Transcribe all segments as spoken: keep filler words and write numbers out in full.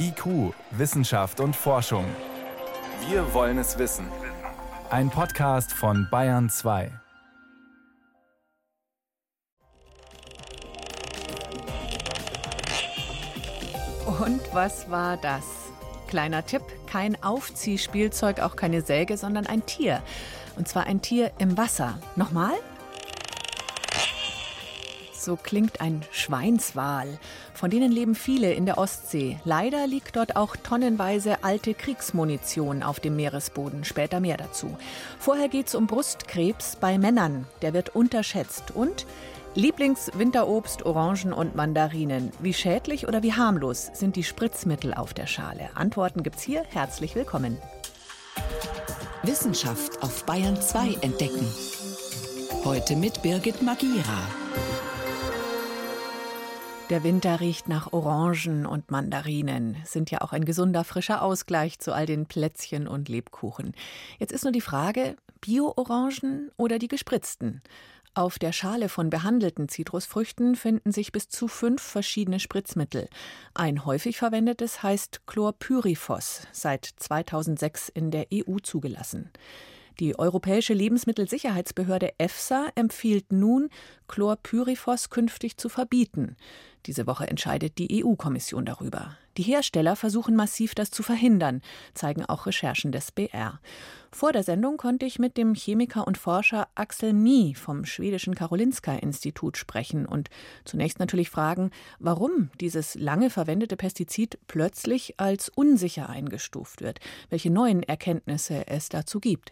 I Q, Wissenschaft und Forschung. Wir wollen es wissen. Ein Podcast von Bayern zwei. Und was war das? Kleiner Tipp, kein Aufziehspielzeug, auch keine Säge, sondern ein Tier. Und zwar ein Tier im Wasser. Nochmal? So klingt ein Schweinswal. Von denen leben viele in der Ostsee. Leider liegt dort auch tonnenweise alte Kriegsmunition auf dem Meeresboden. Später mehr dazu. Vorher geht's um Brustkrebs bei Männern. Der wird unterschätzt. Und Lieblingswinterobst, Orangen und Mandarinen. Wie schädlich oder wie harmlos sind die Spritzmittel auf der Schale? Antworten gibt's hier. Herzlich willkommen. Wissenschaft auf Bayern zwei entdecken. Heute mit Birgit Magira. Der Winter riecht nach Orangen und Mandarinen. Sind ja auch ein gesunder, frischer Ausgleich zu all den Plätzchen und Lebkuchen. Jetzt ist nur die Frage, Bio-Orangen oder die gespritzten? Auf der Schale von behandelten Zitrusfrüchten finden sich bis zu fünf verschiedene Spritzmittel. Ein häufig verwendetes heißt Chlorpyrifos, seit zweitausendsechs in der E U zugelassen. Die Europäische Lebensmittelsicherheitsbehörde E F S A empfiehlt nun, Chlorpyrifos künftig zu verbieten. Diese Woche entscheidet die E U-Kommission darüber. Die Hersteller versuchen massiv, das zu verhindern, zeigen auch Recherchen des B R. Vor der Sendung konnte ich mit dem Chemiker und Forscher Axel Mie vom schwedischen Karolinska-Institut sprechen und zunächst natürlich fragen, warum dieses lange verwendete Pestizid plötzlich als unsicher eingestuft wird, welche neuen Erkenntnisse es dazu gibt.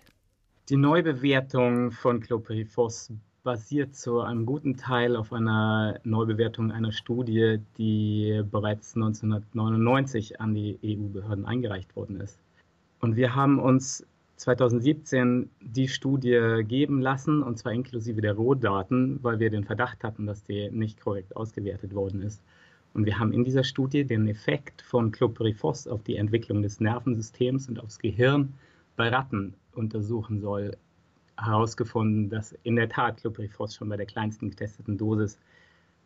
Die Neubewertung von Chlorpyrifos basiert zu einem guten Teil auf einer Neubewertung einer Studie, die bereits neunzehnhundertneunundneunzig an die E U-Behörden eingereicht worden ist. Und wir haben uns zweitausendsiebzehn die Studie geben lassen, und zwar inklusive der Rohdaten, weil wir den Verdacht hatten, dass die nicht korrekt ausgewertet worden ist. Und wir haben in dieser Studie den Effekt von Chlorpyrifos auf die Entwicklung des Nervensystems und aufs Gehirn bei Ratten untersuchen soll, herausgefunden, dass in der Tat Chlorpyrifos schon bei der kleinsten getesteten Dosis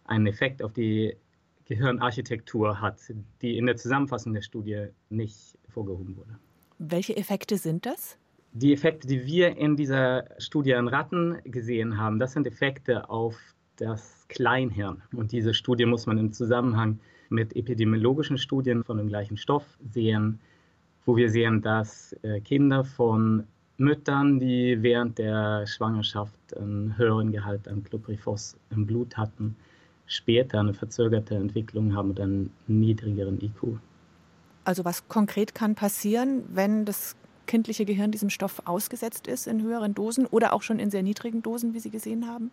einen Effekt auf die Gehirnarchitektur hat, die in der Zusammenfassung der Studie nicht vorgehoben wurde. Welche Effekte sind das? Die Effekte, die wir in dieser Studie an Ratten gesehen haben, das sind Effekte auf das Kleinhirn. Und diese Studie muss man im Zusammenhang mit epidemiologischen Studien von dem gleichen Stoff sehen, wo wir sehen, dass Kinder von Müttern, die während der Schwangerschaft einen höheren Gehalt an Chlorpyrifos im Blut hatten, später eine verzögerte Entwicklung haben und einen niedrigeren I Q. Also was konkret kann passieren, wenn das kindliche Gehirn diesem Stoff ausgesetzt ist in höheren Dosen oder auch schon in sehr niedrigen Dosen, wie Sie gesehen haben?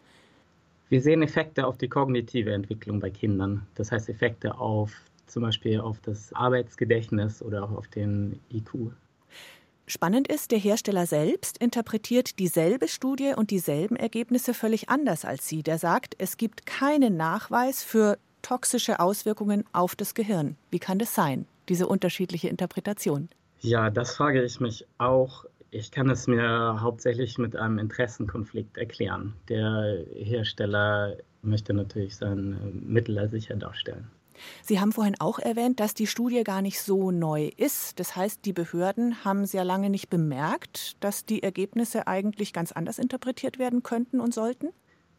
Wir sehen Effekte auf die kognitive Entwicklung bei Kindern. Das heißt Effekte auf zum Beispiel auf das Arbeitsgedächtnis oder auch auf den I Q. Spannend ist, der Hersteller selbst interpretiert dieselbe Studie und dieselben Ergebnisse völlig anders als Sie. Der sagt, es gibt keinen Nachweis für toxische Auswirkungen auf das Gehirn. Wie kann das sein, diese unterschiedliche Interpretation? Ja, das frage ich mich auch. Ich kann es mir hauptsächlich mit einem Interessenkonflikt erklären. Der Hersteller möchte natürlich sein Mittel als sicher darstellen. Sie haben vorhin auch erwähnt, dass die Studie gar nicht so neu ist. Das heißt, die Behörden haben sehr lange nicht bemerkt, dass die Ergebnisse eigentlich ganz anders interpretiert werden könnten und sollten?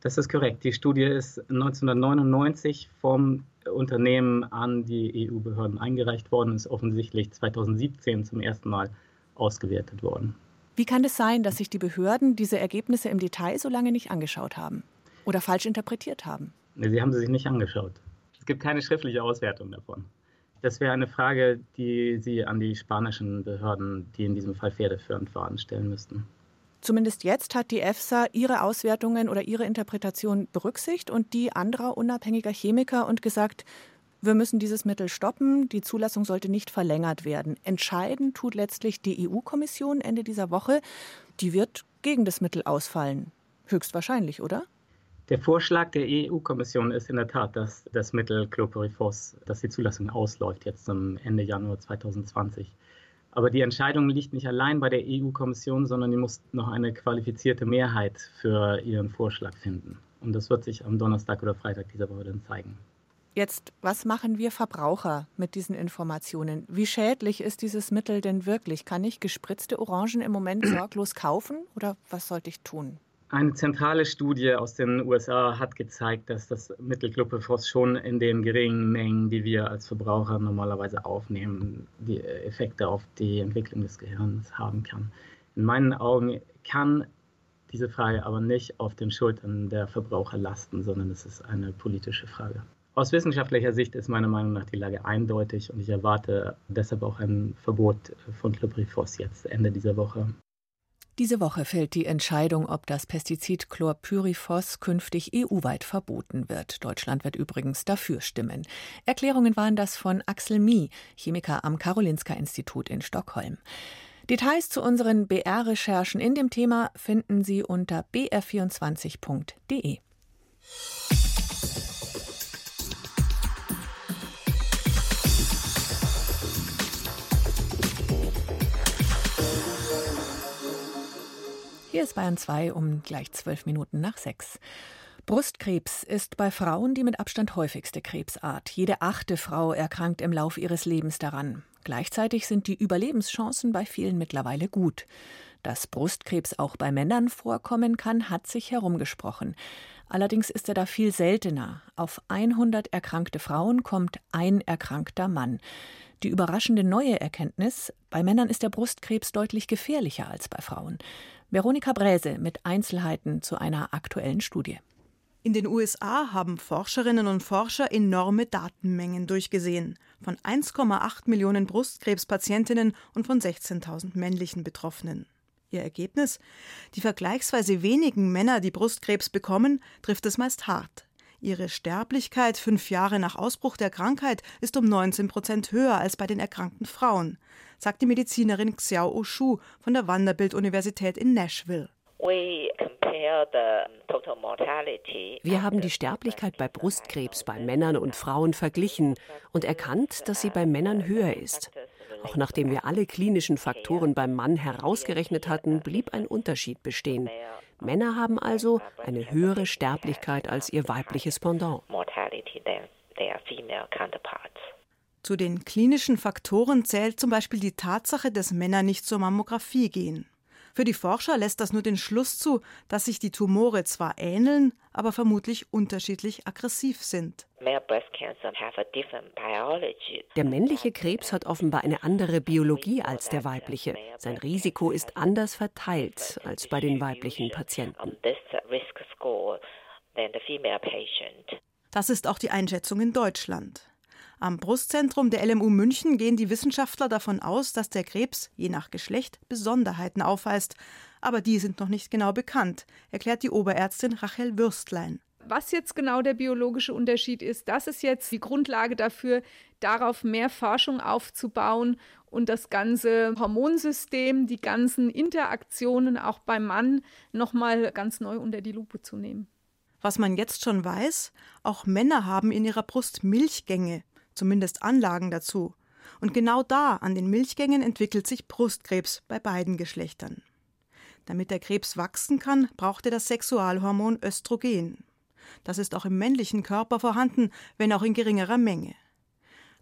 Das ist korrekt. Die Studie ist neunzehnhundertneunundneunzig vom Unternehmen an die E U-Behörden eingereicht worden und ist offensichtlich zweitausendsiebzehn zum ersten Mal ausgewertet worden. Wie kann es sein, dass sich die Behörden diese Ergebnisse im Detail so lange nicht angeschaut haben oder falsch interpretiert haben? Sie haben sie sich nicht angeschaut. Es gibt keine schriftliche Auswertung davon. Das wäre eine Frage, die Sie an die spanischen Behörden, die in diesem Fall federführend waren, stellen müssten. Zumindest jetzt hat die E F S A ihre Auswertungen oder ihre Interpretation berücksichtigt und die anderer unabhängiger Chemiker und gesagt, wir müssen dieses Mittel stoppen, die Zulassung sollte nicht verlängert werden. Entscheiden tut letztlich die E U-Kommission Ende dieser Woche. Die wird gegen das Mittel ausfallen. Höchstwahrscheinlich, oder? Der Vorschlag der E U-Kommission ist in der Tat, dass das Mittel Chlorpyrifos, dass die Zulassung ausläuft jetzt am Ende Januar zweitausendzwanzig. Aber die Entscheidung liegt nicht allein bei der E U-Kommission, sondern die muss noch eine qualifizierte Mehrheit für ihren Vorschlag finden. Und das wird sich am Donnerstag oder Freitag dieser Woche dann zeigen. Jetzt, was machen wir Verbraucher mit diesen Informationen? Wie schädlich ist dieses Mittel denn wirklich? Kann ich gespritzte Orangen im Moment sorglos kaufen oder was sollte ich tun? Eine zentrale Studie aus den U S A hat gezeigt, dass das Mittel Chlorpyrifos schon in den geringen Mengen, die wir als Verbraucher normalerweise aufnehmen, die Effekte auf die Entwicklung des Gehirns haben kann. In meinen Augen kann diese Frage aber nicht auf den Schultern der Verbraucher lasten, sondern es ist eine politische Frage. Aus wissenschaftlicher Sicht ist meiner Meinung nach die Lage eindeutig und ich erwarte deshalb auch ein Verbot von Chlorpyrifos jetzt Ende dieser Woche. Diese Woche fällt die Entscheidung, ob das Pestizid Chlorpyrifos künftig E U-weit verboten wird. Deutschland wird übrigens dafür stimmen. Erklärungen waren das von Axel Mie, Chemiker am Karolinska-Institut in Stockholm. Details zu unseren B R-Recherchen in dem Thema finden Sie unter b r vierundzwanzig punkt d e. Hier ist Bayern zwei um gleich zwölf Minuten nach sechs. Brustkrebs ist bei Frauen die mit Abstand häufigste Krebsart. Jede achte Frau erkrankt im Lauf ihres Lebens daran. Gleichzeitig sind die Überlebenschancen bei vielen mittlerweile gut. Dass Brustkrebs auch bei Männern vorkommen kann, hat sich herumgesprochen. Allerdings ist er da viel seltener. Auf hundert erkrankte Frauen kommt ein erkrankter Mann. Die überraschende neue Erkenntnis: Bei Männern ist der Brustkrebs deutlich gefährlicher als bei Frauen. Veronika Bräse mit Einzelheiten zu einer aktuellen Studie. In den U S A haben Forscherinnen und Forscher enorme Datenmengen durchgesehen. Von eins Komma acht Millionen Brustkrebspatientinnen und von sechzehntausend männlichen Betroffenen. Ihr Ergebnis? Die vergleichsweise wenigen Männer, die Brustkrebs bekommen, trifft es meist hart. Ihre Sterblichkeit fünf Jahre nach Ausbruch der Krankheit ist um neunzehn Prozent höher als bei den erkrankten Frauen, sagt die Medizinerin Xiao Oshu von der Vanderbilt-Universität in Nashville. Wir haben die Sterblichkeit bei Brustkrebs bei Männern und Frauen verglichen und erkannt, dass sie bei Männern höher ist. Auch nachdem wir alle klinischen Faktoren beim Mann herausgerechnet hatten, blieb ein Unterschied bestehen. Männer haben also eine höhere Sterblichkeit als ihr weibliches Pendant. Zu den klinischen Faktoren zählt zum Beispiel die Tatsache, dass Männer nicht zur Mammographie gehen. Für die Forscher lässt das nur den Schluss zu, dass sich die Tumore zwar ähneln, aber vermutlich unterschiedlich aggressiv sind. Der männliche Krebs hat offenbar eine andere Biologie als der weibliche. Sein Risiko ist anders verteilt als bei den weiblichen Patienten. Das ist auch die Einschätzung in Deutschland. Am Brustzentrum der L M U München gehen die Wissenschaftler davon aus, dass der Krebs je nach Geschlecht Besonderheiten aufweist. Aber die sind noch nicht genau bekannt, erklärt die Oberärztin Rachel Würstlein. Was jetzt genau der biologische Unterschied ist, das ist jetzt die Grundlage dafür, darauf mehr Forschung aufzubauen und das ganze Hormonsystem, die ganzen Interaktionen auch beim Mann nochmal ganz neu unter die Lupe zu nehmen. Was man jetzt schon weiß, auch Männer haben in ihrer Brust Milchgänge. Zumindest Anlagen dazu. Und genau da, an den Milchgängen, entwickelt sich Brustkrebs bei beiden Geschlechtern. Damit der Krebs wachsen kann, braucht er das Sexualhormon Östrogen. Das ist auch im männlichen Körper vorhanden, wenn auch in geringerer Menge.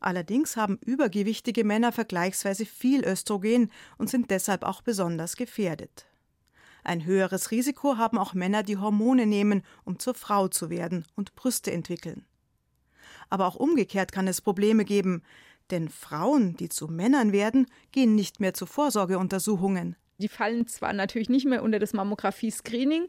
Allerdings haben übergewichtige Männer vergleichsweise viel Östrogen und sind deshalb auch besonders gefährdet. Ein höheres Risiko haben auch Männer, die Hormone nehmen, um zur Frau zu werden und Brüste entwickeln. Aber auch umgekehrt kann es Probleme geben, denn Frauen, die zu Männern werden, gehen nicht mehr zu Vorsorgeuntersuchungen. Die fallen zwar natürlich nicht mehr unter das Mammographie-Screening,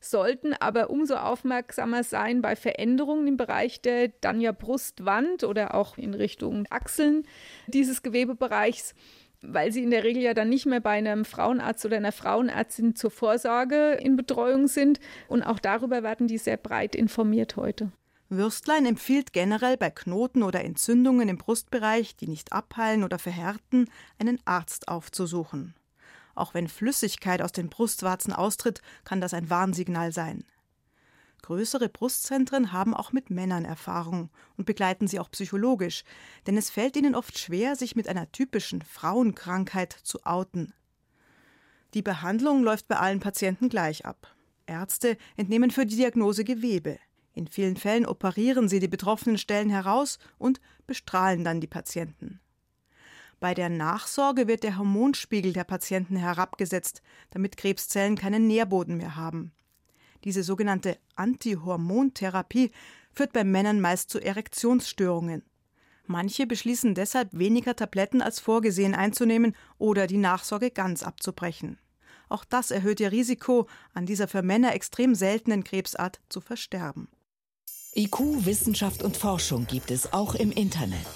sollten aber umso aufmerksamer sein bei Veränderungen im Bereich der dann ja Brustwand oder auch in Richtung Achseln dieses Gewebebereichs, weil sie in der Regel ja dann nicht mehr bei einem Frauenarzt oder einer Frauenärztin zur Vorsorge in Betreuung sind. Und auch darüber werden die sehr breit informiert heute. Würstlein empfiehlt generell bei Knoten oder Entzündungen im Brustbereich, die nicht abheilen oder verhärten, einen Arzt aufzusuchen. Auch wenn Flüssigkeit aus den Brustwarzen austritt, kann das ein Warnsignal sein. Größere Brustzentren haben auch mit Männern Erfahrung und begleiten sie auch psychologisch, denn es fällt ihnen oft schwer, sich mit einer typischen Frauenkrankheit zu outen. Die Behandlung läuft bei allen Patienten gleich ab. Ärzte entnehmen für die Diagnose Gewebe. In vielen Fällen operieren sie die betroffenen Stellen heraus und bestrahlen dann die Patienten. Bei der Nachsorge wird der Hormonspiegel der Patienten herabgesetzt, damit Krebszellen keinen Nährboden mehr haben. Diese sogenannte Antihormontherapie führt bei Männern meist zu Erektionsstörungen. Manche beschließen deshalb, weniger Tabletten als vorgesehen einzunehmen oder die Nachsorge ganz abzubrechen. Auch das erhöht ihr Risiko, an dieser für Männer extrem seltenen Krebsart zu versterben. I Q, Wissenschaft und Forschung gibt es auch im Internet.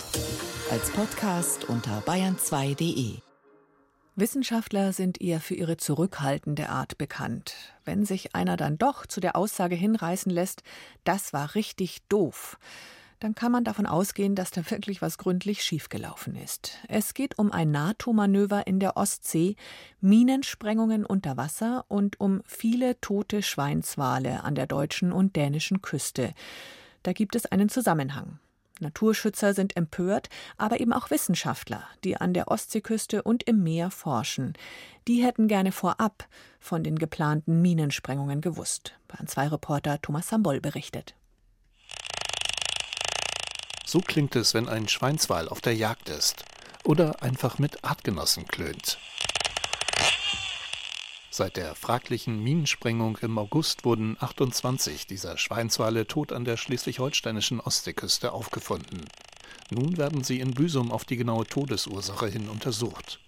Als Podcast unter bayern zwei punkt de. Wissenschaftler sind eher für ihre zurückhaltende Art bekannt. Wenn sich einer dann doch zu der Aussage hinreißen lässt, das war richtig doof, dann kann man davon ausgehen, dass da wirklich was gründlich schiefgelaufen ist. Es geht um ein NATO-Manöver in der Ostsee, Minensprengungen unter Wasser und um viele tote Schweinswale an der deutschen und dänischen Küste. Da gibt es einen Zusammenhang. Naturschützer sind empört, aber eben auch Wissenschaftler, die an der Ostseeküste und im Meer forschen. Die hätten gerne vorab von den geplanten Minensprengungen gewusst. Bayern zwei Reporter Thomas Samboll berichtet. So klingt es, wenn ein Schweinswal auf der Jagd ist oder einfach mit Artgenossen klönt. Seit der fraglichen Minensprengung im August wurden achtundzwanzig dieser Schweinswale tot an der schleswig-holsteinischen Ostseeküste aufgefunden. Nun werden sie in Büsum auf die genaue Todesursache hin untersucht.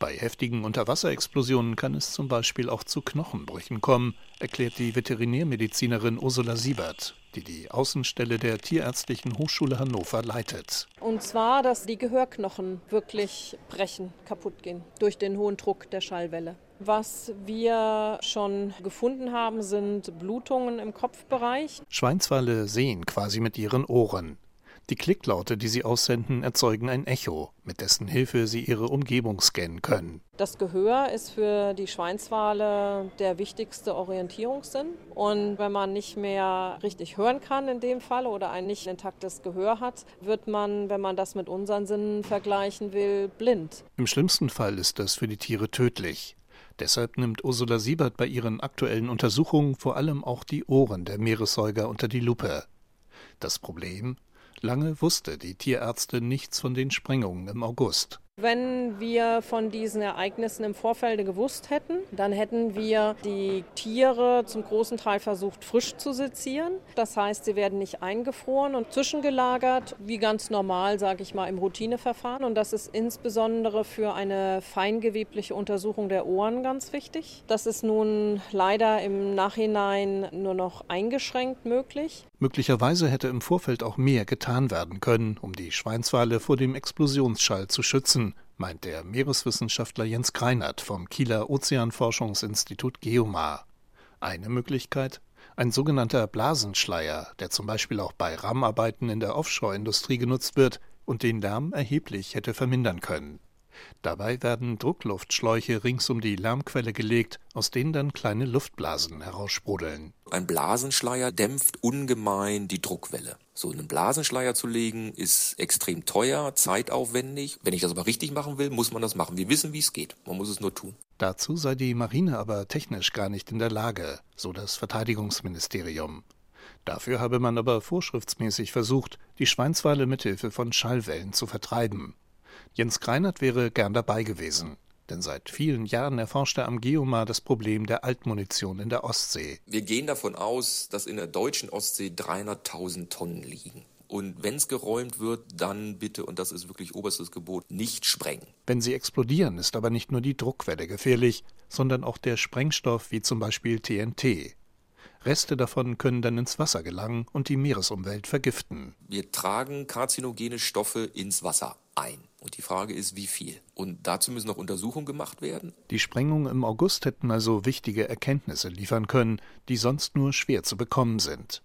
Bei heftigen Unterwasserexplosionen kann es zum Beispiel auch zu Knochenbrüchen kommen, erklärt die Veterinärmedizinerin Ursula Siebert, die die Außenstelle der Tierärztlichen Hochschule Hannover leitet. Und zwar, dass die Gehörknochen wirklich brechen, kaputt gehen durch den hohen Druck der Schallwelle. Was wir schon gefunden haben, sind Blutungen im Kopfbereich. Schweinswale sehen quasi mit ihren Ohren. Die Klicklaute, die sie aussenden, erzeugen ein Echo, mit dessen Hilfe sie ihre Umgebung scannen können. Das Gehör ist für die Schweinswale der wichtigste Orientierungssinn. Und wenn man nicht mehr richtig hören kann in dem Fall oder ein nicht intaktes Gehör hat, wird man, wenn man das mit unseren Sinnen vergleichen will, blind. Im schlimmsten Fall ist das für die Tiere tödlich. Deshalb nimmt Ursula Siebert bei ihren aktuellen Untersuchungen vor allem auch die Ohren der Meeressäuger unter die Lupe. Das Problem? Lange wusste die Tierärzte nichts von den Sprengungen im August. Wenn wir von diesen Ereignissen im Vorfeld gewusst hätten, dann hätten wir die Tiere zum großen Teil versucht, frisch zu sezieren. Das heißt, sie werden nicht eingefroren und zwischengelagert, wie ganz normal, sage ich mal, im Routineverfahren. Und das ist insbesondere für eine feingewebliche Untersuchung der Ohren ganz wichtig. Das ist nun leider im Nachhinein nur noch eingeschränkt möglich. Möglicherweise hätte im Vorfeld auch mehr getan werden können, um die Schweinswale vor dem Explosionsschall zu schützen, meint der Meereswissenschaftler Jens Greinert vom Kieler Ozeanforschungsinstitut GEOMAR. Eine Möglichkeit? Ein sogenannter Blasenschleier, der zum Beispiel auch bei Rammarbeiten in der Offshore-Industrie genutzt wird und den Lärm erheblich hätte vermindern können. Dabei werden Druckluftschläuche rings um die Lärmquelle gelegt, aus denen dann kleine Luftblasen heraussprudeln. Ein Blasenschleier dämpft ungemein die Druckwelle. So einen Blasenschleier zu legen, ist extrem teuer, zeitaufwendig. Wenn ich das aber richtig machen will, muss man das machen. Wir wissen, wie es geht. Man muss es nur tun. Dazu sei die Marine aber technisch gar nicht in der Lage, so das Verteidigungsministerium. Dafür habe man aber vorschriftsmäßig versucht, die Schweinswale mithilfe von Schallwellen zu vertreiben. Jens Greinert wäre gern dabei gewesen, denn seit vielen Jahren erforscht er am GEOMAR das Problem der Altmunition in der Ostsee. Wir gehen davon aus, dass in der deutschen Ostsee dreihunderttausend Tonnen liegen. Und wenn es geräumt wird, dann bitte, und das ist wirklich oberstes Gebot, nicht sprengen. Wenn sie explodieren, ist aber nicht nur die Druckwelle gefährlich, sondern auch der Sprengstoff wie zum Beispiel T N T. Reste davon können dann ins Wasser gelangen und die Meeresumwelt vergiften. Wir tragen karzinogene Stoffe ins Wasser ein. Und die Frage ist, wie viel? Und dazu müssen noch Untersuchungen gemacht werden. Die Sprengungen im August hätten also wichtige Erkenntnisse liefern können, die sonst nur schwer zu bekommen sind.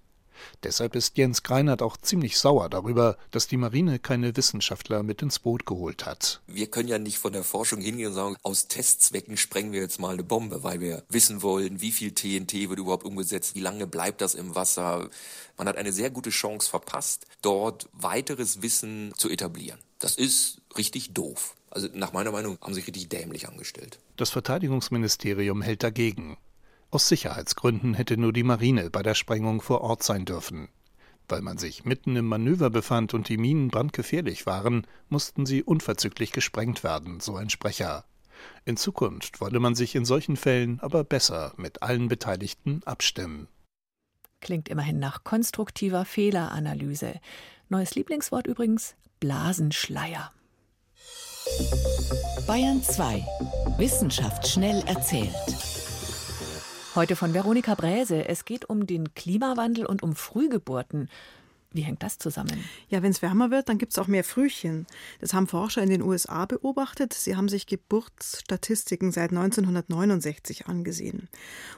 Deshalb ist Jens Greinert auch ziemlich sauer darüber, dass die Marine keine Wissenschaftler mit ins Boot geholt hat. Wir können ja nicht von der Forschung hingehen und sagen, aus Testzwecken sprengen wir jetzt mal eine Bombe, weil wir wissen wollen, wie viel T N T wird überhaupt umgesetzt, wie lange bleibt das im Wasser. Man hat eine sehr gute Chance verpasst, dort weiteres Wissen zu etablieren. Das ist richtig doof. Also nach meiner Meinung haben sie sich richtig dämlich angestellt. Das Verteidigungsministerium hält dagegen. Aus Sicherheitsgründen hätte nur die Marine bei der Sprengung vor Ort sein dürfen. Weil man sich mitten im Manöver befand und die Minen brandgefährlich waren, mussten sie unverzüglich gesprengt werden, so ein Sprecher. In Zukunft wolle man sich in solchen Fällen aber besser mit allen Beteiligten abstimmen. Klingt immerhin nach konstruktiver Fehleranalyse. Neues Lieblingswort übrigens: Blasenschleier. Bayern zwei. Wissenschaft schnell erzählt. Heute von Veronika Bräse. Es geht um den Klimawandel und um Frühgeburten. Wie hängt das zusammen? Ja, wenn es wärmer wird, dann gibt es auch mehr Frühchen. Das haben Forscher in den U S A beobachtet. Sie haben sich Geburtsstatistiken seit neunzehnhundertneunundsechzig angesehen.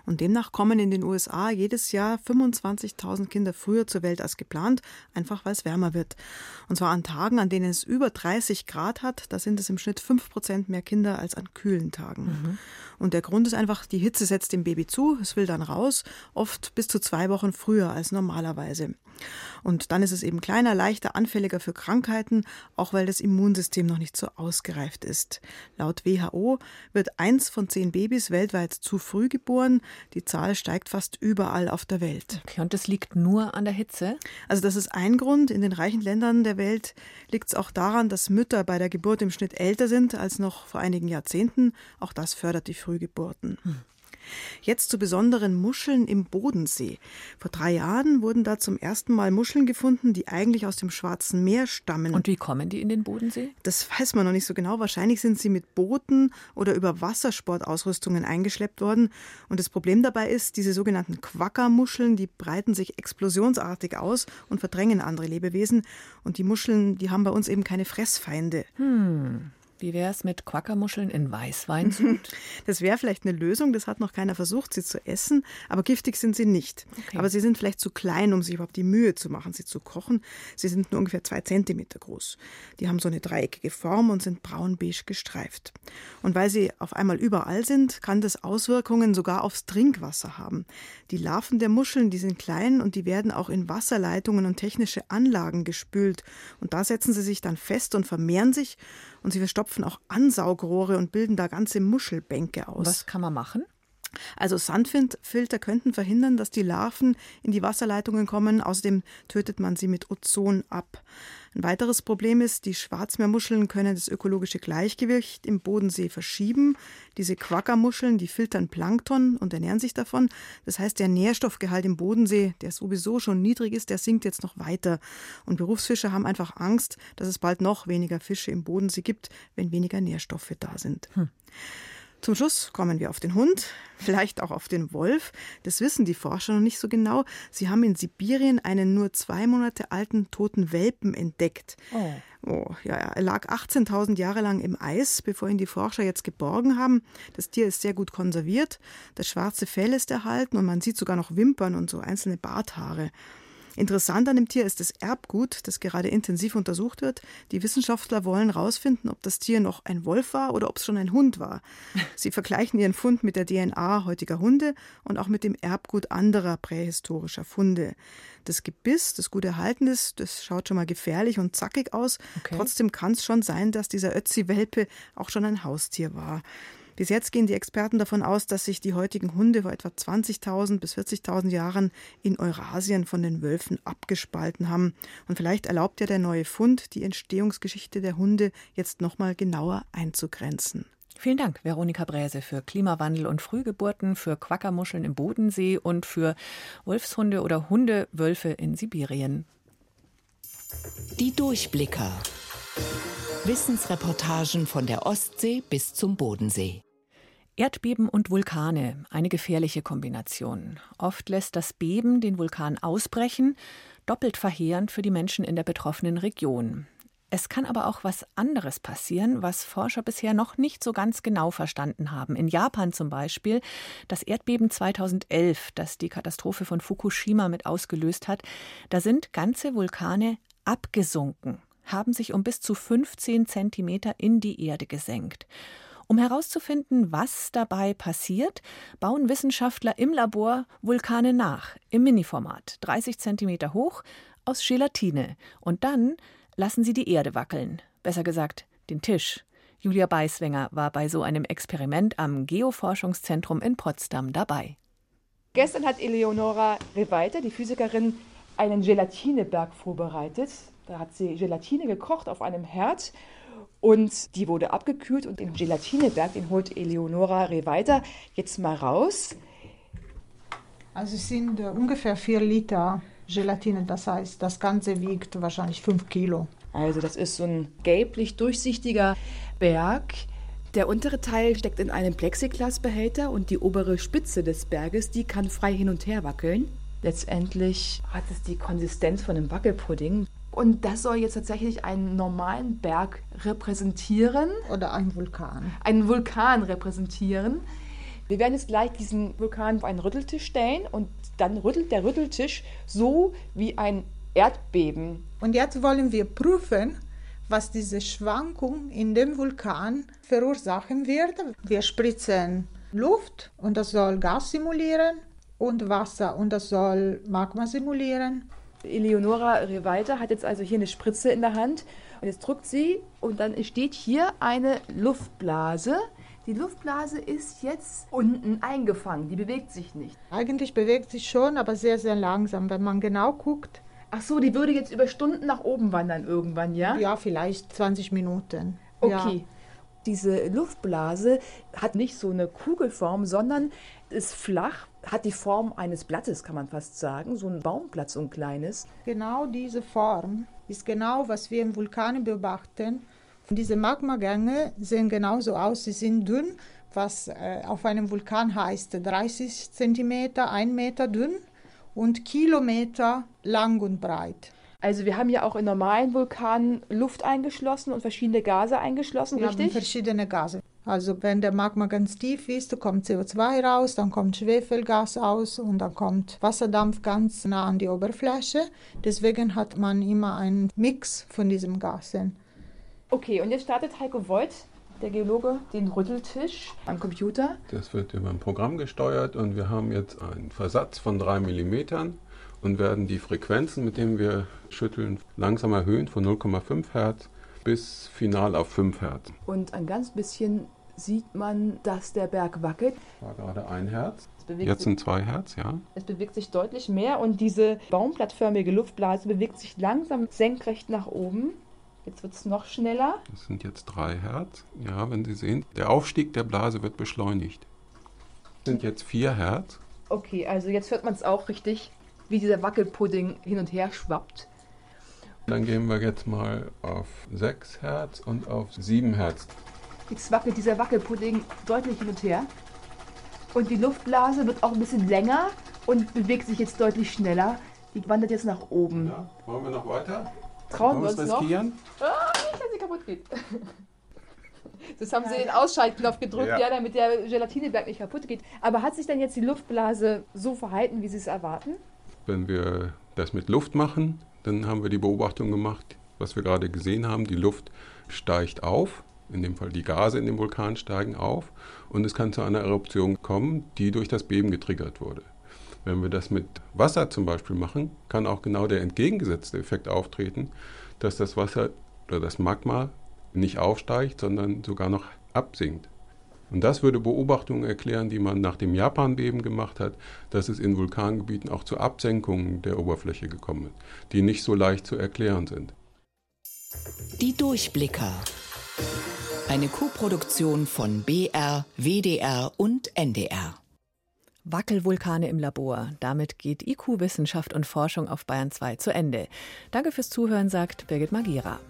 Und demnach kommen in den U S A jedes Jahr fünfundzwanzigtausend Kinder früher zur Welt als geplant, einfach weil es wärmer wird. Und zwar an Tagen, an denen es über dreißig Grad hat. Da sind es im Schnitt fünf Prozent mehr Kinder als an kühlen Tagen. Mhm. Und der Grund ist einfach, die Hitze setzt dem Baby zu, es will dann raus, oft bis zu zwei Wochen früher als normalerweise. Und dann ist es eben kleiner, leichter, anfälliger für Krankheiten, auch weil das Immunsystem noch nicht so ausgereift ist. Laut W H O wird eins von zehn Babys weltweit zu früh geboren. Die Zahl steigt fast überall auf der Welt. Okay, und das liegt nur an der Hitze? Also das ist ein Grund. In den reichen Ländern der Welt liegt es auch daran, dass Mütter bei der Geburt im Schnitt älter sind als noch vor einigen Jahrzehnten. Auch das fördert die Frühgeburten. Hm. Jetzt zu besonderen Muscheln im Bodensee. Vor drei Jahren wurden da zum ersten Mal Muscheln gefunden, die eigentlich aus dem Schwarzen Meer stammen. Und wie kommen die in den Bodensee? Das weiß man noch nicht so genau. Wahrscheinlich sind sie mit Booten oder über Wassersportausrüstungen eingeschleppt worden. Und das Problem dabei ist, diese sogenannten Quackermuscheln, die breiten sich explosionsartig aus und verdrängen andere Lebewesen. Und die Muscheln, die haben bei uns eben keine Fressfeinde. Hm. Wie wäre es mit Quackermuscheln in Weißweinsud? Das wäre vielleicht eine Lösung, das hat noch keiner versucht, sie zu essen, aber giftig sind sie nicht. Okay. Aber sie sind vielleicht zu klein, um sich überhaupt die Mühe zu machen, sie zu kochen. Sie sind nur ungefähr zwei Zentimeter groß. Die haben so eine dreieckige Form und sind braun-beige gestreift. Und weil sie auf einmal überall sind, kann das Auswirkungen sogar aufs Trinkwasser haben. Die Larven der Muscheln, die sind klein und die werden auch in Wasserleitungen und technische Anlagen gespült. Und da setzen sie sich dann fest und vermehren sich und sie verstopfen auch Ansaugrohre und bilden da ganze Muschelbänke aus. Was kann man machen? Also Sandfilter könnten verhindern, dass die Larven in die Wasserleitungen kommen. Außerdem tötet man sie mit Ozon ab. Ein weiteres Problem ist, die Schwarzmeermuscheln können das ökologische Gleichgewicht im Bodensee verschieben. Diese Quackermuscheln, die filtern Plankton und ernähren sich davon. Das heißt, der Nährstoffgehalt im Bodensee, der sowieso schon niedrig ist, der sinkt jetzt noch weiter. Und Berufsfischer haben einfach Angst, dass es bald noch weniger Fische im Bodensee gibt, wenn weniger Nährstoffe da sind. Hm. Zum Schluss kommen wir auf den Hund, vielleicht auch auf den Wolf. Das wissen die Forscher noch nicht so genau. Sie haben in Sibirien einen nur zwei Monate alten toten Welpen entdeckt. Oh. Oh, ja, er lag achtzehntausend Jahre lang im Eis, bevor ihn die Forscher jetzt geborgen haben. Das Tier ist sehr gut konserviert, das schwarze Fell ist erhalten und man sieht sogar noch Wimpern und so einzelne Barthaare. Interessant an dem Tier ist das Erbgut, das gerade intensiv untersucht wird. Die Wissenschaftler wollen herausfinden, ob das Tier noch ein Wolf war oder ob es schon ein Hund war. Sie vergleichen ihren Fund mit der D N A heutiger Hunde und auch mit dem Erbgut anderer prähistorischer Funde. Das Gebiss, das gut erhalten ist, das schaut schon mal gefährlich und zackig aus. Okay. Trotzdem kann es schon sein, dass dieser Ötzi-Welpe auch schon ein Haustier war. Bis jetzt gehen die Experten davon aus, dass sich die heutigen Hunde vor etwa zwanzigtausend bis vierzigtausend Jahren in Eurasien von den Wölfen abgespalten haben. Und vielleicht erlaubt ja der neue Fund, die Entstehungsgeschichte der Hunde jetzt nochmal genauer einzugrenzen. Vielen Dank, Veronika Bräse, für Klimawandel und Frühgeburten, für Quackermuscheln im Bodensee und für Wolfshunde oder Hundewölfe in Sibirien. Die Durchblicker. Wissensreportagen von der Ostsee bis zum Bodensee. Erdbeben und Vulkane, eine gefährliche Kombination. Oft lässt das Beben den Vulkan ausbrechen, doppelt verheerend für die Menschen in der betroffenen Region. Es kann aber auch was anderes passieren, was Forscher bisher noch nicht so ganz genau verstanden haben. In Japan zum Beispiel, das Erdbeben zweitausendelf, das die Katastrophe von Fukushima mit ausgelöst hat, da sind ganze Vulkane abgesunken, haben sich um bis zu fünfzehn Zentimeter in die Erde gesenkt. Um herauszufinden, was dabei passiert, bauen Wissenschaftler im Labor Vulkane nach, im Mini-Format, dreißig Zentimeter hoch, aus Gelatine. Und dann lassen sie die Erde wackeln, besser gesagt den Tisch. Julia Beiswenger war bei so einem Experiment am Geoforschungszentrum in Potsdam dabei. Gestern hat Eleonora Reweiter, die Physikerin, einen Gelatineberg vorbereitet. Da hat sie Gelatine gekocht auf einem Herd und die wurde abgekühlt. Und den Gelatineberg, den holt Eleonora Reweiter jetzt mal raus. Also es sind ungefähr vier Liter Gelatine, das heißt, das Ganze wiegt wahrscheinlich fünf Kilo. Also das ist so ein gelblich durchsichtiger Berg. Der untere Teil steckt in einem Plexiglasbehälter und die obere Spitze des Berges, die kann frei hin und her wackeln. Letztendlich hat es die Konsistenz von einem Wackelpudding. Und das soll jetzt tatsächlich einen normalen Berg repräsentieren. Oder einen Vulkan. Einen Vulkan repräsentieren. Wir werden jetzt gleich diesen Vulkan auf einen Rütteltisch stellen und dann rüttelt der Rütteltisch so wie ein Erdbeben. Und jetzt wollen wir prüfen, was diese Schwankung in dem Vulkan verursachen wird. Wir spritzen Luft und das soll Gas simulieren und Wasser und das soll Magma simulieren. Eleonora Reweiter hat jetzt also hier eine Spritze in der Hand und jetzt drückt sie und dann entsteht hier eine Luftblase. Die Luftblase ist jetzt unten eingefangen, die bewegt sich nicht. Eigentlich bewegt sich schon, aber sehr, sehr langsam, wenn man genau guckt. Ach so, die würde jetzt über Stunden nach oben wandern irgendwann, ja? Ja, vielleicht zwanzig Minuten. Okay. Ja. Diese Luftblase hat nicht so eine Kugelform, sondern ist flach, hat die Form eines Blattes, kann man fast sagen. So ein Baumblatt, so ein kleines. Genau diese Form ist genau, was wir im Vulkan beobachten. Und diese Magmagänge sehen genauso aus. Sie sind dünn, was auf einem Vulkan heißt, dreißig Zentimeter, ein Meter dünn. Und Kilometer lang und breit. Also wir haben ja auch in normalen Vulkanen Luft eingeschlossen und verschiedene Gase eingeschlossen, wir richtig? Wir haben verschiedene Gase. Also wenn der Magma ganz tief ist, kommt C O zwei raus, dann kommt Schwefelgas aus und dann kommt Wasserdampf ganz nah an die Oberfläche. Deswegen hat man immer einen Mix von diesen Gasen. Okay, und jetzt startet Heiko Voigt, der Geologe, den Rütteltisch am Computer. Das wird über ein Programm gesteuert und wir haben jetzt einen Versatz von drei Millimetern und werden die Frequenzen, mit denen wir schütteln, langsam erhöhen von null Komma fünf Hertz bis final auf fünf Hertz. Und ein ganz bisschen sieht man, dass der Berg wackelt. War gerade ein Hertz, jetzt sind zwei Hertz, ja. Es bewegt sich deutlich mehr und diese baumblattförmige Luftblase bewegt sich langsam senkrecht nach oben. Jetzt wird es noch schneller. Das sind jetzt drei Hertz. Ja, wenn Sie sehen, der Aufstieg der Blase wird beschleunigt. Das sind jetzt vier Hertz. Okay, also jetzt hört man es auch richtig, wie dieser Wackelpudding hin und her schwappt. Dann gehen wir jetzt mal auf sechs Hertz und auf sieben Hertz. Jetzt wackelt dieser Wackelpudding deutlich hin und her. Und die Luftblase wird auch ein bisschen länger und bewegt sich jetzt deutlich schneller. Die wandert jetzt nach oben. Ja, wollen wir noch weiter? Trauen wir uns riskieren? Noch? Ah, nicht, dass sie kaputt geht. Das haben sie den Ausschaltknopf gedrückt, ja. Ja, damit der Gelatineberg nicht kaputt geht. Aber hat sich dann jetzt die Luftblase so verhalten, wie Sie es erwarten? Wenn wir das mit Luft machen, dann haben wir die Beobachtung gemacht, was wir gerade gesehen haben. Die Luft steigt auf, in dem Fall die Gase in dem Vulkan steigen auf und es kann zu einer Eruption kommen, die durch das Beben getriggert wurde. Wenn wir das mit Wasser zum Beispiel machen, kann auch genau der entgegengesetzte Effekt auftreten, dass das Wasser oder das Magma nicht aufsteigt, sondern sogar noch absinkt. Und das würde Beobachtungen erklären, die man nach dem Japan-Beben gemacht hat, dass es in Vulkangebieten auch zu Absenkungen der Oberfläche gekommen ist, die nicht so leicht zu erklären sind. Die Durchblicker. Eine Koproduktion von B R, W D R und N D R. Wackelvulkane im Labor. Damit geht I Q Wissenschaft und Forschung auf Bayern zwei zu Ende. Danke fürs Zuhören, sagt Birgit Magira.